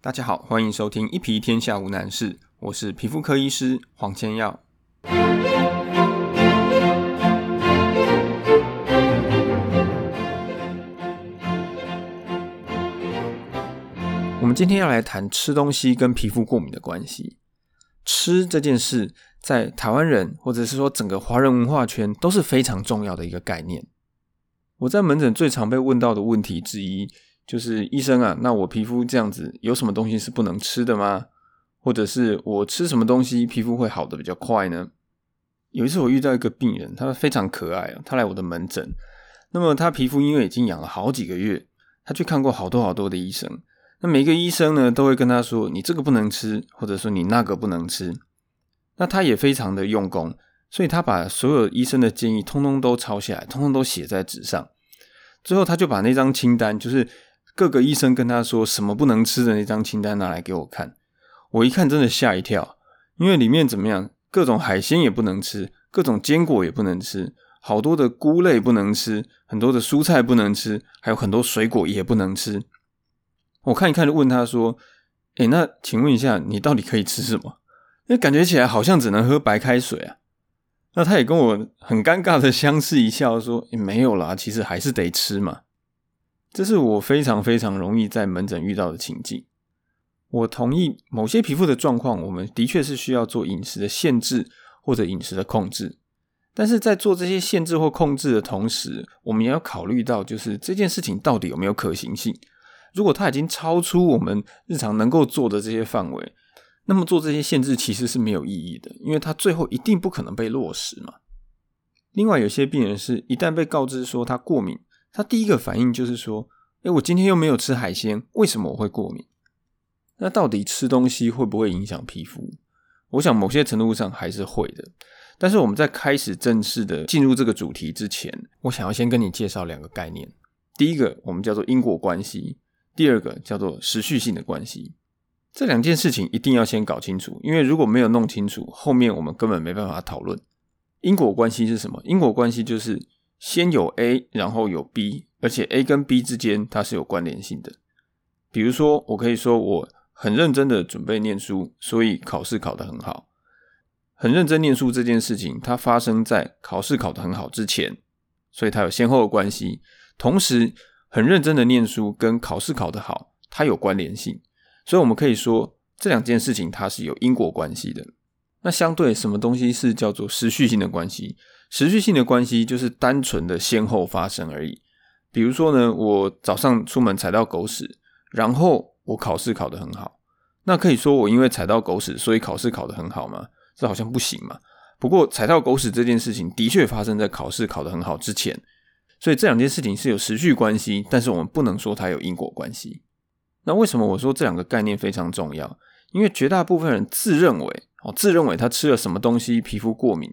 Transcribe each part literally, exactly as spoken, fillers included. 大家好，欢迎收听一皮天下无难事，我是皮肤科医师黄千耀。我们今天要来谈吃东西跟皮肤过敏的关系。吃这件事在台湾人或者是说整个华人文化圈都是非常重要的一个概念。我在门诊最常被问到的问题之一就是医生啊，那我皮肤这样子有什么东西是不能吃的吗？或者是我吃什么东西皮肤会好的比较快呢？有一次我遇到一个病人，他非常可爱，他来我的门诊，那么他皮肤因为已经痒了好几个月，他去看过好多好多的医生，那每个医生呢都会跟他说你这个不能吃，或者说你那个不能吃。那他也非常的用功，所以他把所有医生的建议通通都抄下来，通通都写在纸上，最后他就把那张清单，就是各个医生跟他说什么不能吃的那张清单拿来给我看。我一看真的吓一跳，因为里面怎么样，各种海鲜也不能吃，各种坚果也不能吃，好多的菇类不能吃，很多的蔬菜不能吃，还有很多水果也不能吃。我看一看就问他说，诶，那请问一下你到底可以吃什么？因为感觉起来好像只能喝白开水啊。那他也跟我很尴尬的相视一笑说，诶，没有啦，其实还是得吃嘛。这是我非常非常容易在门诊遇到的情境。我同意某些皮肤的状况我们的确是需要做饮食的限制或者饮食的控制，但是在做这些限制或控制的同时，我们也要考虑到就是这件事情到底有没有可行性。如果它已经超出我们日常能够做的这些范围，那么做这些限制其实是没有意义的，因为它最后一定不可能被落实嘛。另外有些病人是一旦被告知说他过敏，他第一个反应就是说，诶，我今天又没有吃海鲜，为什么我会过敏？那到底吃东西会不会影响皮肤？我想某些程度上还是会的，但是我们在开始正式的进入这个主题之前，我想要先跟你介绍两个概念。第一个我们叫做因果关系，第二个叫做持续性的关系。这两件事情一定要先搞清楚，因为如果没有弄清楚，后面我们根本没办法讨论。因果关系是什么？因果关系就是先有 A 然后有 B， 而且 A 跟 B 之间它是有关联性的。比如说我可以说我很认真的准备念书，所以考试考得很好。很认真念书这件事情它发生在考试考得很好之前，所以它有先后的关系。同时很认真的念书跟考试考得好它有关联性，所以我们可以说这两件事情它是有因果关系的。那相对什么东西是叫做持续性的关系？持续性的关系就是单纯的先后发生而已。比如说呢，我早上出门踩到狗屎，然后我考试考得很好，那可以说我因为踩到狗屎所以考试考得很好吗？这好像不行嘛。不过踩到狗屎这件事情的确发生在考试考得很好之前，所以这两件事情是有持续关系，但是我们不能说它有因果关系。那为什么我说这两个概念非常重要？因为绝大部分人自认为自认为他吃了什么东西皮肤过敏，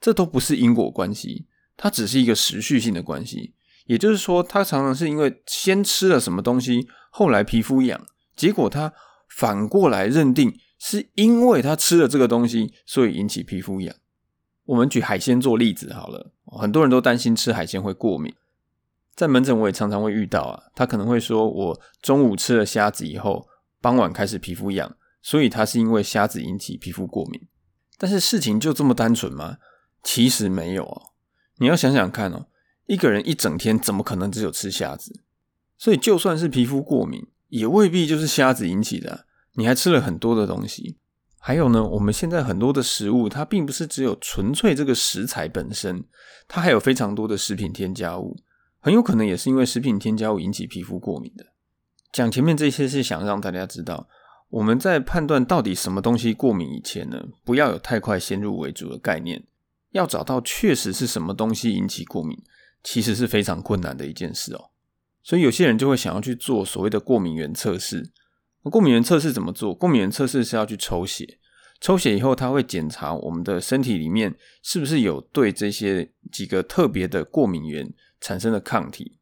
这都不是因果关系，它只是一个持续性的关系。也就是说他常常是因为先吃了什么东西，后来皮肤痒，结果他反过来认定是因为他吃了这个东西所以引起皮肤痒。我们举海鲜做例子好了，很多人都担心吃海鲜会过敏，在门诊我也常常会遇到啊，他可能会说我中午吃了虾子以后，傍晚开始皮肤痒，所以他是因为虾子引起皮肤过敏。但是事情就这么单纯吗？其实没有哦。你要想想看哦，一个人一整天怎么可能只有吃虾子？所以就算是皮肤过敏，也未必就是虾子引起的啊，你还吃了很多的东西。还有呢，我们现在很多的食物，它并不是只有纯粹这个食材本身，它还有非常多的食品添加物，很有可能也是因为食品添加物引起皮肤过敏的。讲前面这些是想让大家知道，我们在判断到底什么东西过敏以前呢，不要有太快先入为主的概念，要找到确实是什么东西引起过敏，其实是非常困难的一件事哦。所以有些人就会想要去做所谓的过敏原测试。过敏原测试怎么做？过敏原测试是要去抽血，抽血以后它会检查我们的身体里面是不是有对这些几个特别的过敏原产生的抗体。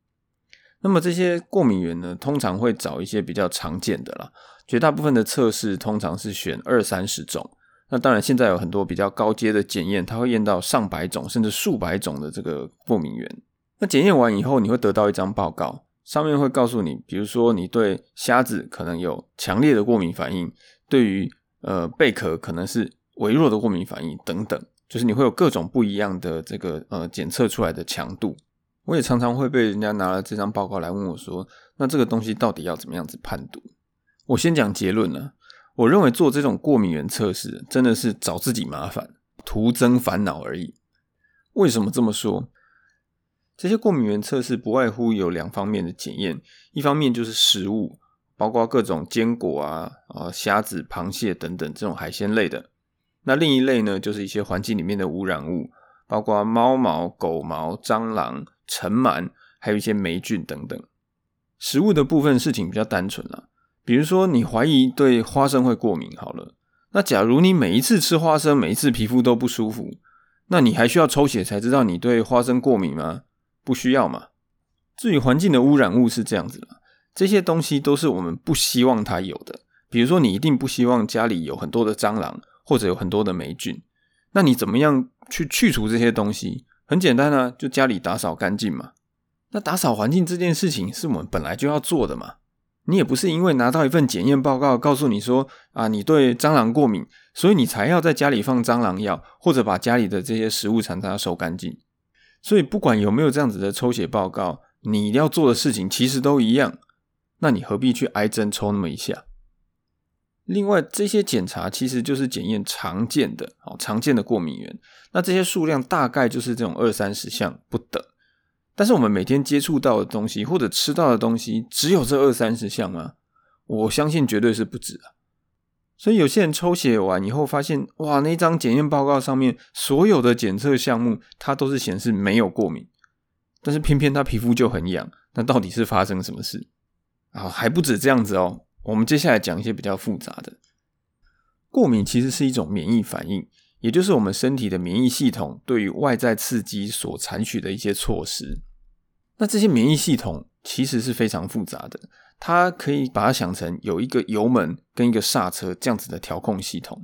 那么这些过敏原呢，通常会找一些比较常见的啦，绝大部分的测试通常是选二三十种。那当然现在有很多比较高阶的检验，它会验到上百种甚至数百种的这个过敏原。那检验完以后你会得到一张报告，上面会告诉你，比如说你对虾子可能有强烈的过敏反应，对于呃贝壳可能是微弱的过敏反应等等，就是你会有各种不一样的这个呃检测出来的强度。我也常常会被人家拿了这张报告来问我说，那这个东西到底要怎么样子判读？我先讲结论啊，我认为做这种过敏原测试真的是找自己麻烦，徒增烦恼而已。为什么这么说？这些过敏原测试不外乎有两方面的检验，一方面就是食物，包括各种坚果啊、啊虾子、螃蟹等等这种海鲜类的。那另一类呢，就是一些环境里面的污染物，包括猫毛、狗毛、蟑螂、尘螨，还有一些霉菌等等。食物的部分事情比较单纯啦，比如说你怀疑对花生会过敏好了，那假如你每一次吃花生，每一次皮肤都不舒服，那你还需要抽血才知道你对花生过敏吗？不需要嘛。至于环境的污染物是这样子啦，这些东西都是我们不希望它有的，比如说你一定不希望家里有很多的蟑螂或者有很多的霉菌，那你怎么样去去除这些东西？很简单啊，就家里打扫干净嘛。那打扫环境这件事情是我们本来就要做的嘛，你也不是因为拿到一份检验报告告诉你说啊，你对蟑螂过敏，所以你才要在家里放蟑螂药或者把家里的这些食物残渣收干净。所以不管有没有这样子的抽血报告，你要做的事情其实都一样，那你何必去挨针抽那么一下？另外这些检查其实就是检验常见的常见的过敏原，那这些数量大概就是这种二三十项不等，但是我们每天接触到的东西或者吃到的东西只有这二三十项吗？我相信绝对是不止啊。所以有些人抽血完以后发现，哇，那张检验报告上面所有的检测项目它都是显示没有过敏，但是偏偏他皮肤就很痒，那到底是发生什么事啊？还不止这样子哦，我们接下来讲一些比较复杂的。过敏其实是一种免疫反应，也就是我们身体的免疫系统对于外在刺激所采取的一些措施。那这些免疫系统其实是非常复杂的，它可以把它想成有一个油门跟一个刹车这样子的调控系统。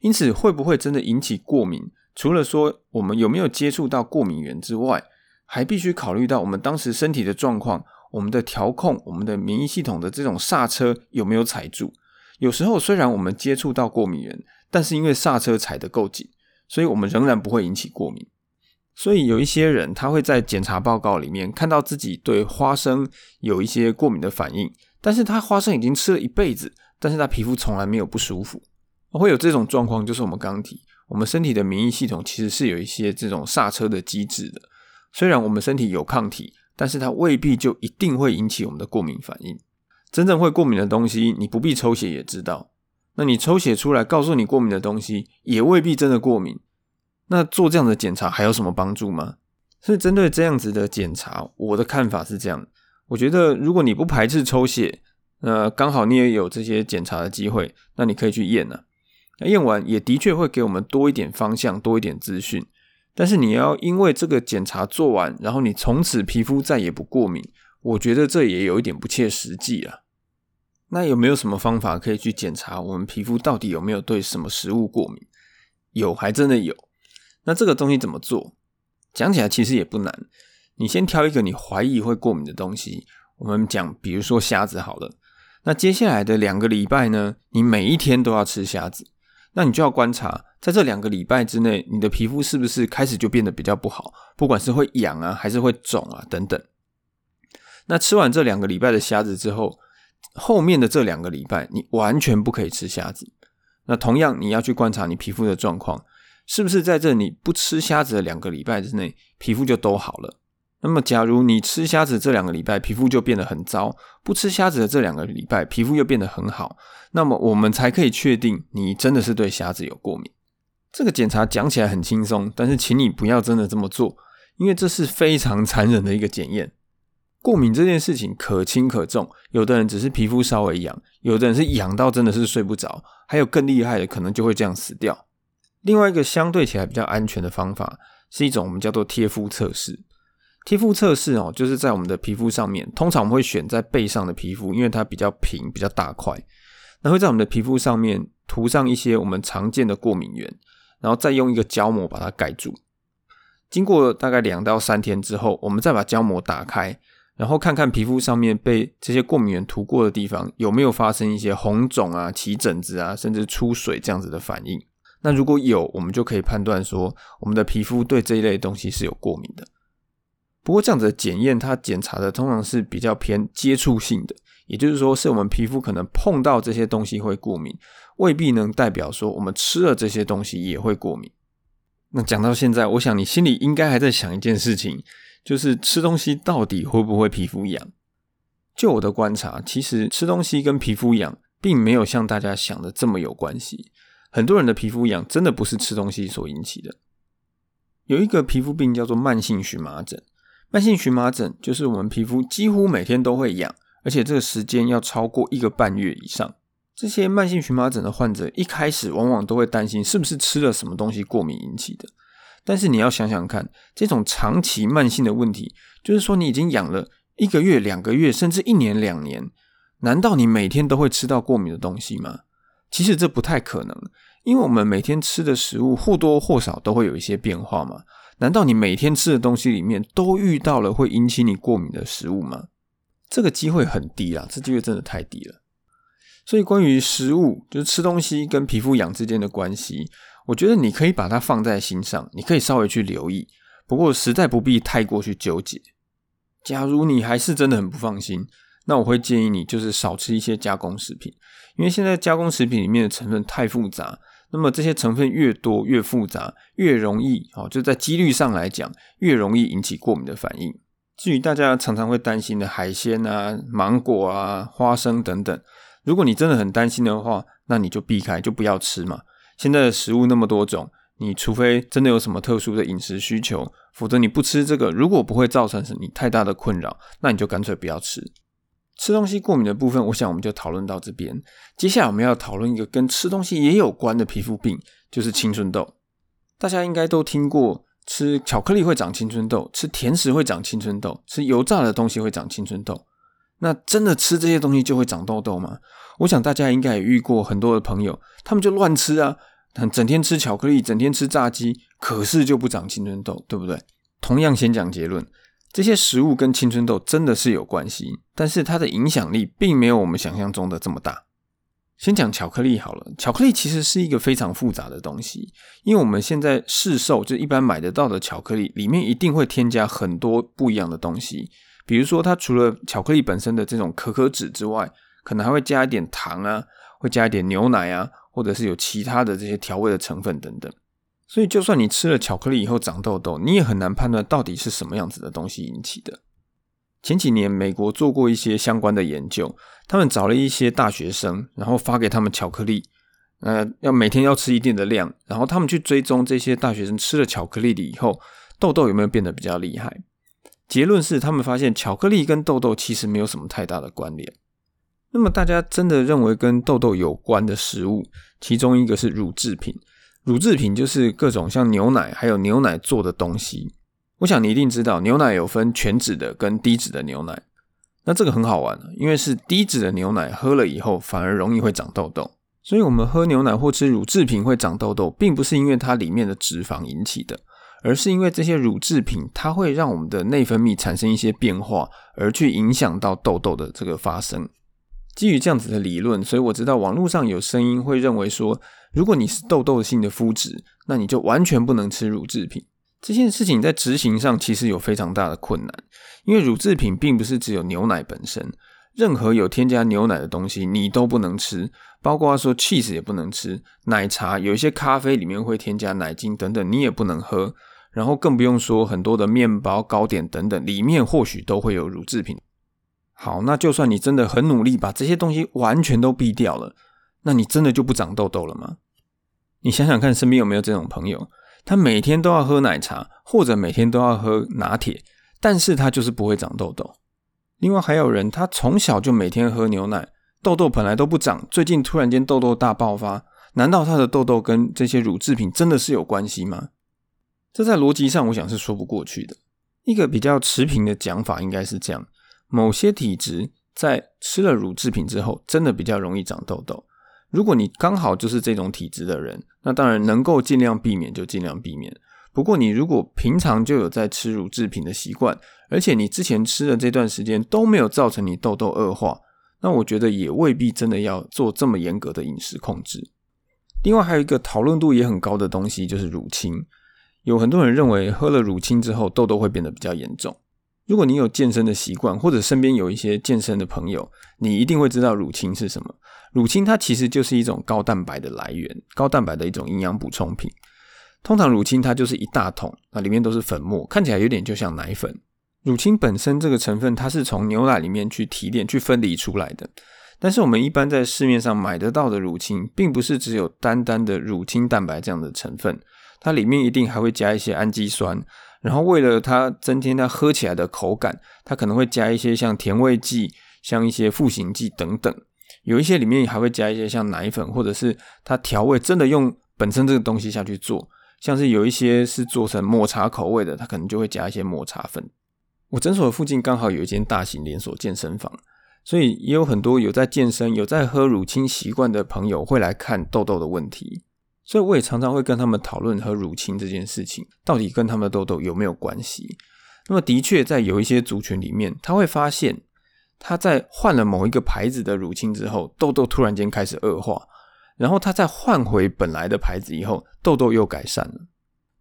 因此会不会真的引起过敏，除了说我们有没有接触到过敏原之外，还必须考虑到我们当时身体的状况，我们的调控，我们的免疫系统的这种刹车有没有踩住。有时候虽然我们接触到过敏原，但是因为刹车踩得够紧，所以我们仍然不会引起过敏。所以有一些人他会在检查报告里面看到自己对花生有一些过敏的反应，但是他花生已经吃了一辈子，但是他皮肤从来没有不舒服。会有这种状况，就是我们刚提，我们身体的免疫系统其实是有一些这种刹车的机制的，虽然我们身体有抗体，但是它未必就一定会引起我们的过敏反应。真正会过敏的东西你不必抽血也知道，那你抽血出来告诉你过敏的东西也未必真的过敏，那做这样的检查还有什么帮助吗？所以针对这样子的检查，我的看法是这样，我觉得如果你不排斥抽血，那刚好你也有这些检查的机会，那你可以去验啊，验完也的确会给我们多一点方向，多一点资讯。但是你要因为这个检查做完，然后你从此皮肤再也不过敏，我觉得这也有一点不切实际啊。那有没有什么方法可以去检查我们皮肤到底有没有对什么食物过敏？有，还真的有。那这个东西怎么做？讲起来其实也不难，你先挑一个你怀疑会过敏的东西，我们讲比如说虾子好了，那接下来的两个礼拜呢，你每一天都要吃虾子，那你就要观察在这两个礼拜之内，你的皮肤是不是开始就变得比较不好，不管是会痒啊还是会肿啊等等。那吃完这两个礼拜的虾子之后，后面的这两个礼拜你完全不可以吃虾子。那同样你要去观察你皮肤的状况，是不是在这你不吃虾子的两个礼拜之内皮肤就都好了。那么假如你吃虾子这两个礼拜皮肤就变得很糟，不吃虾子的这两个礼拜皮肤又变得很好，那么我们才可以确定你真的是对虾子有过敏。这个检查讲起来很轻松，但是请你不要真的这么做，因为这是非常残忍的一个检验。过敏这件事情可轻可重，有的人只是皮肤稍微痒，有的人是痒到真的是睡不着，还有更厉害的可能就会这样死掉。另外一个相对起来比较安全的方法是一种我们叫做贴肤测试。贴肤测试哦，就是在我们的皮肤上面，通常我们会选在背上的皮肤，因为它比较平比较大块，那会在我们的皮肤上面涂上一些我们常见的过敏原，然后再用一个胶膜把它盖住，经过大概两到三天之后，我们再把胶膜打开，然后看看皮肤上面被这些过敏原涂过的地方有没有发生一些红肿啊、起疹子啊，甚至出水这样子的反应。那如果有，我们就可以判断说我们的皮肤对这一类东西是有过敏的。不过这样子的检验，它检查的通常是比较偏接触性的，也就是说是我们皮肤可能碰到这些东西会过敏，未必能代表说我们吃了这些东西也会过敏。那讲到现在，我想你心里应该还在想一件事情，就是吃东西到底会不会皮肤痒？就我的观察，其实吃东西跟皮肤痒并没有像大家想的这么有关系。很多人的皮肤痒真的不是吃东西所引起的。有一个皮肤病叫做慢性荨麻疹，慢性荨麻疹就是我们皮肤几乎每天都会痒，而且这个时间要超过一个半月以上。这些慢性荨麻疹的患者一开始往往都会担心是不是吃了什么东西过敏引起的，但是你要想想看，这种长期慢性的问题，就是说你已经养了一个月、两个月，甚至一年、两年，难道你每天都会吃到过敏的东西吗？其实这不太可能，因为我们每天吃的食物或多或少都会有一些变化嘛。难道你每天吃的东西里面都遇到了会引起你过敏的食物吗？这个机会很低啦，这机会真的太低了。所以关于食物，就是吃东西跟皮肤痒之间的关系，我觉得你可以把它放在心上，你可以稍微去留意，不过实在不必太过去纠结。假如你还是真的很不放心，那我会建议你就是少吃一些加工食品，因为现在加工食品里面的成分太复杂，那么这些成分越多越复杂，越容易，就在几率上来讲，越容易引起过敏的反应。至于大家常常会担心的海鲜啊、芒果啊、花生等等，如果你真的很担心的话，那你就避开，就不要吃嘛。现在的食物那么多种，你除非真的有什么特殊的饮食需求，否则你不吃这个，如果不会造成你太大的困扰，那你就干脆不要吃。吃东西过敏的部分，我想我们就讨论到这边。接下来我们要讨论一个跟吃东西也有关的皮肤病，就是青春痘。大家应该都听过，吃巧克力会长青春痘，吃甜食会长青春痘，吃油炸的东西会长青春痘。那真的吃这些东西就会长痘痘吗？我想大家应该也遇过很多的朋友，他们就乱吃啊，整天吃巧克力，整天吃炸鸡，可是就不长青春痘，对不对？同样先讲结论，这些食物跟青春痘真的是有关系，但是它的影响力并没有我们想象中的这么大。先讲巧克力好了，巧克力其实是一个非常复杂的东西，因为我们现在市售就一般买得到的巧克力里面一定会添加很多不一样的东西，比如说它除了巧克力本身的这种可可脂之外，可能还会加一点糖啊，会加一点牛奶啊，或者是有其他的这些调味的成分等等。所以就算你吃了巧克力以后长痘痘，你也很难判断到底是什么样子的东西引起的。前几年美国做过一些相关的研究，他们找了一些大学生，然后发给他们巧克力，呃，要每天要吃一定的量，然后他们去追踪这些大学生吃了巧克力以后，痘痘有没有变得比较厉害。结论是他们发现巧克力跟痘痘其实没有什么太大的关联。那么大家真的认为跟痘痘有关的食物，其中一个是乳制品。乳制品就是各种像牛奶还有牛奶做的东西。我想你一定知道，牛奶有分全脂的跟低脂的牛奶。那这个很好玩，因为是低脂的牛奶喝了以后反而容易会长痘痘。所以我们喝牛奶或吃乳制品会长痘痘，并不是因为它里面的脂肪引起的，而是因为这些乳制品它会让我们的内分泌产生一些变化，而去影响到痘痘的这个发生。基于这样子的理论，所以我知道网络上有声音会认为说，如果你是痘痘性的肤质，那你就完全不能吃乳制品。这件事情在执行上其实有非常大的困难，因为乳制品并不是只有牛奶本身，任何有添加牛奶的东西你都不能吃，包括说 cheese 也不能吃，奶茶，有一些咖啡里面会添加奶精等等，你也不能喝，然后更不用说很多的面包、糕点等等，里面或许都会有乳制品。好，那就算你真的很努力把这些东西完全都避掉了，那你真的就不长痘痘了吗？你想想看身边有没有这种朋友，他每天都要喝奶茶，或者每天都要喝拿铁，但是他就是不会长痘痘。另外还有人，他从小就每天喝牛奶，痘痘本来都不长，最近突然间痘痘大爆发，难道他的痘痘跟这些乳制品真的是有关系吗？这在逻辑上我想是说不过去的。一个比较持平的讲法应该是这样，某些体质在吃了乳制品之后真的比较容易长痘痘。如果你刚好就是这种体质的人，那当然能够尽量避免就尽量避免，不过你如果平常就有在吃乳制品的习惯，而且你之前吃的这段时间都没有造成你痘痘恶化，那我觉得也未必真的要做这么严格的饮食控制。另外还有一个讨论度也很高的东西，就是乳清。有很多人认为喝了乳清之后痘痘会变得比较严重。如果你有健身的习惯，或者身边有一些健身的朋友，你一定会知道乳清是什么。乳清它其实就是一种高蛋白的来源，高蛋白的一种营养补充品。通常乳清它就是一大桶，那里面都是粉末，看起来有点就像奶粉。乳清本身这个成分它是从牛奶里面去提炼去分离出来的，但是我们一般在市面上买得到的乳清并不是只有单单的乳清蛋白这样的成分，它里面一定还会加一些氨基酸，然后为了它增添它喝起来的口感，它可能会加一些像甜味剂，像一些复形剂等等，有一些里面还会加一些像奶粉，或者是它调味真的用本身这个东西下去做，像是有一些是做成抹茶口味的，它可能就会加一些抹茶粉。我诊所的附近刚好有一间大型连锁健身房，所以也有很多有在健身有在喝乳清习惯的朋友会来看痘痘的问题，所以我也常常会跟他们讨论喝乳清这件事情到底跟他们的痘痘有没有关系。那么的确在有一些族群里面，他会发现他在换了某一个牌子的乳清之后，痘痘突然间开始恶化，然后他再换回本来的牌子以后，痘痘又改善了。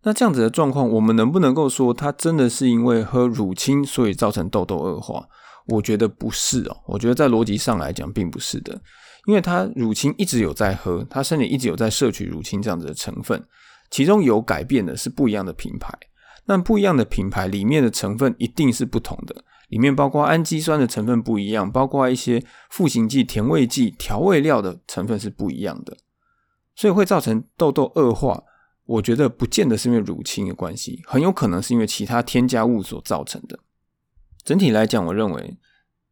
那这样子的状况，我们能不能够说它真的是因为喝乳清所以造成痘痘恶化？我觉得不是哦，我觉得在逻辑上来讲并不是的，因为它乳清一直有在喝，它身体一直有在摄取乳清这样子的成分，其中有改变的是不一样的品牌，那不一样的品牌里面的成分一定是不同的，里面包括氨基酸的成分不一样，包括一些复形剂、甜味剂、调味料的成分是不一样的，所以会造成痘痘恶化。我觉得不见得是因为乳清的关系，很有可能是因为其他添加物所造成的。整体来讲，我认为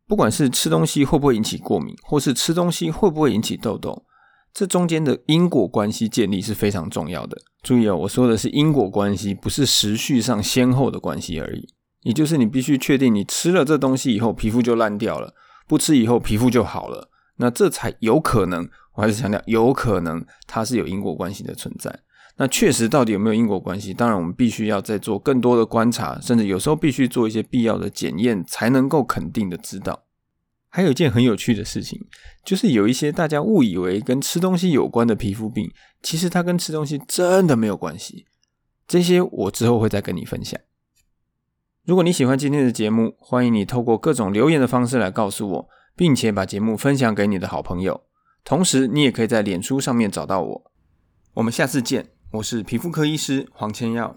不管是吃东西会不会引起过敏，或是吃东西会不会引起痘痘，这中间的因果关系建立是非常重要的。注意哦，我说的是因果关系，不是时序上先后的关系而已。也就是你必须确定你吃了这东西以后皮肤就烂掉了，不吃以后皮肤就好了，那这才有可能，我还是强调有可能它是有因果关系的存在。那确实到底有没有因果关系，当然我们必须要再做更多的观察，甚至有时候必须做一些必要的检验，才能够肯定的知道。还有一件很有趣的事情，就是有一些大家误以为跟吃东西有关的皮肤病，其实它跟吃东西真的没有关系。这些我之后会再跟你分享。如果你喜欢今天的节目，欢迎你透过各种留言的方式来告诉我，并且把节目分享给你的好朋友。同时你也可以在脸书上面找到我。我们下次见。我是皮肤科医师黄千耀。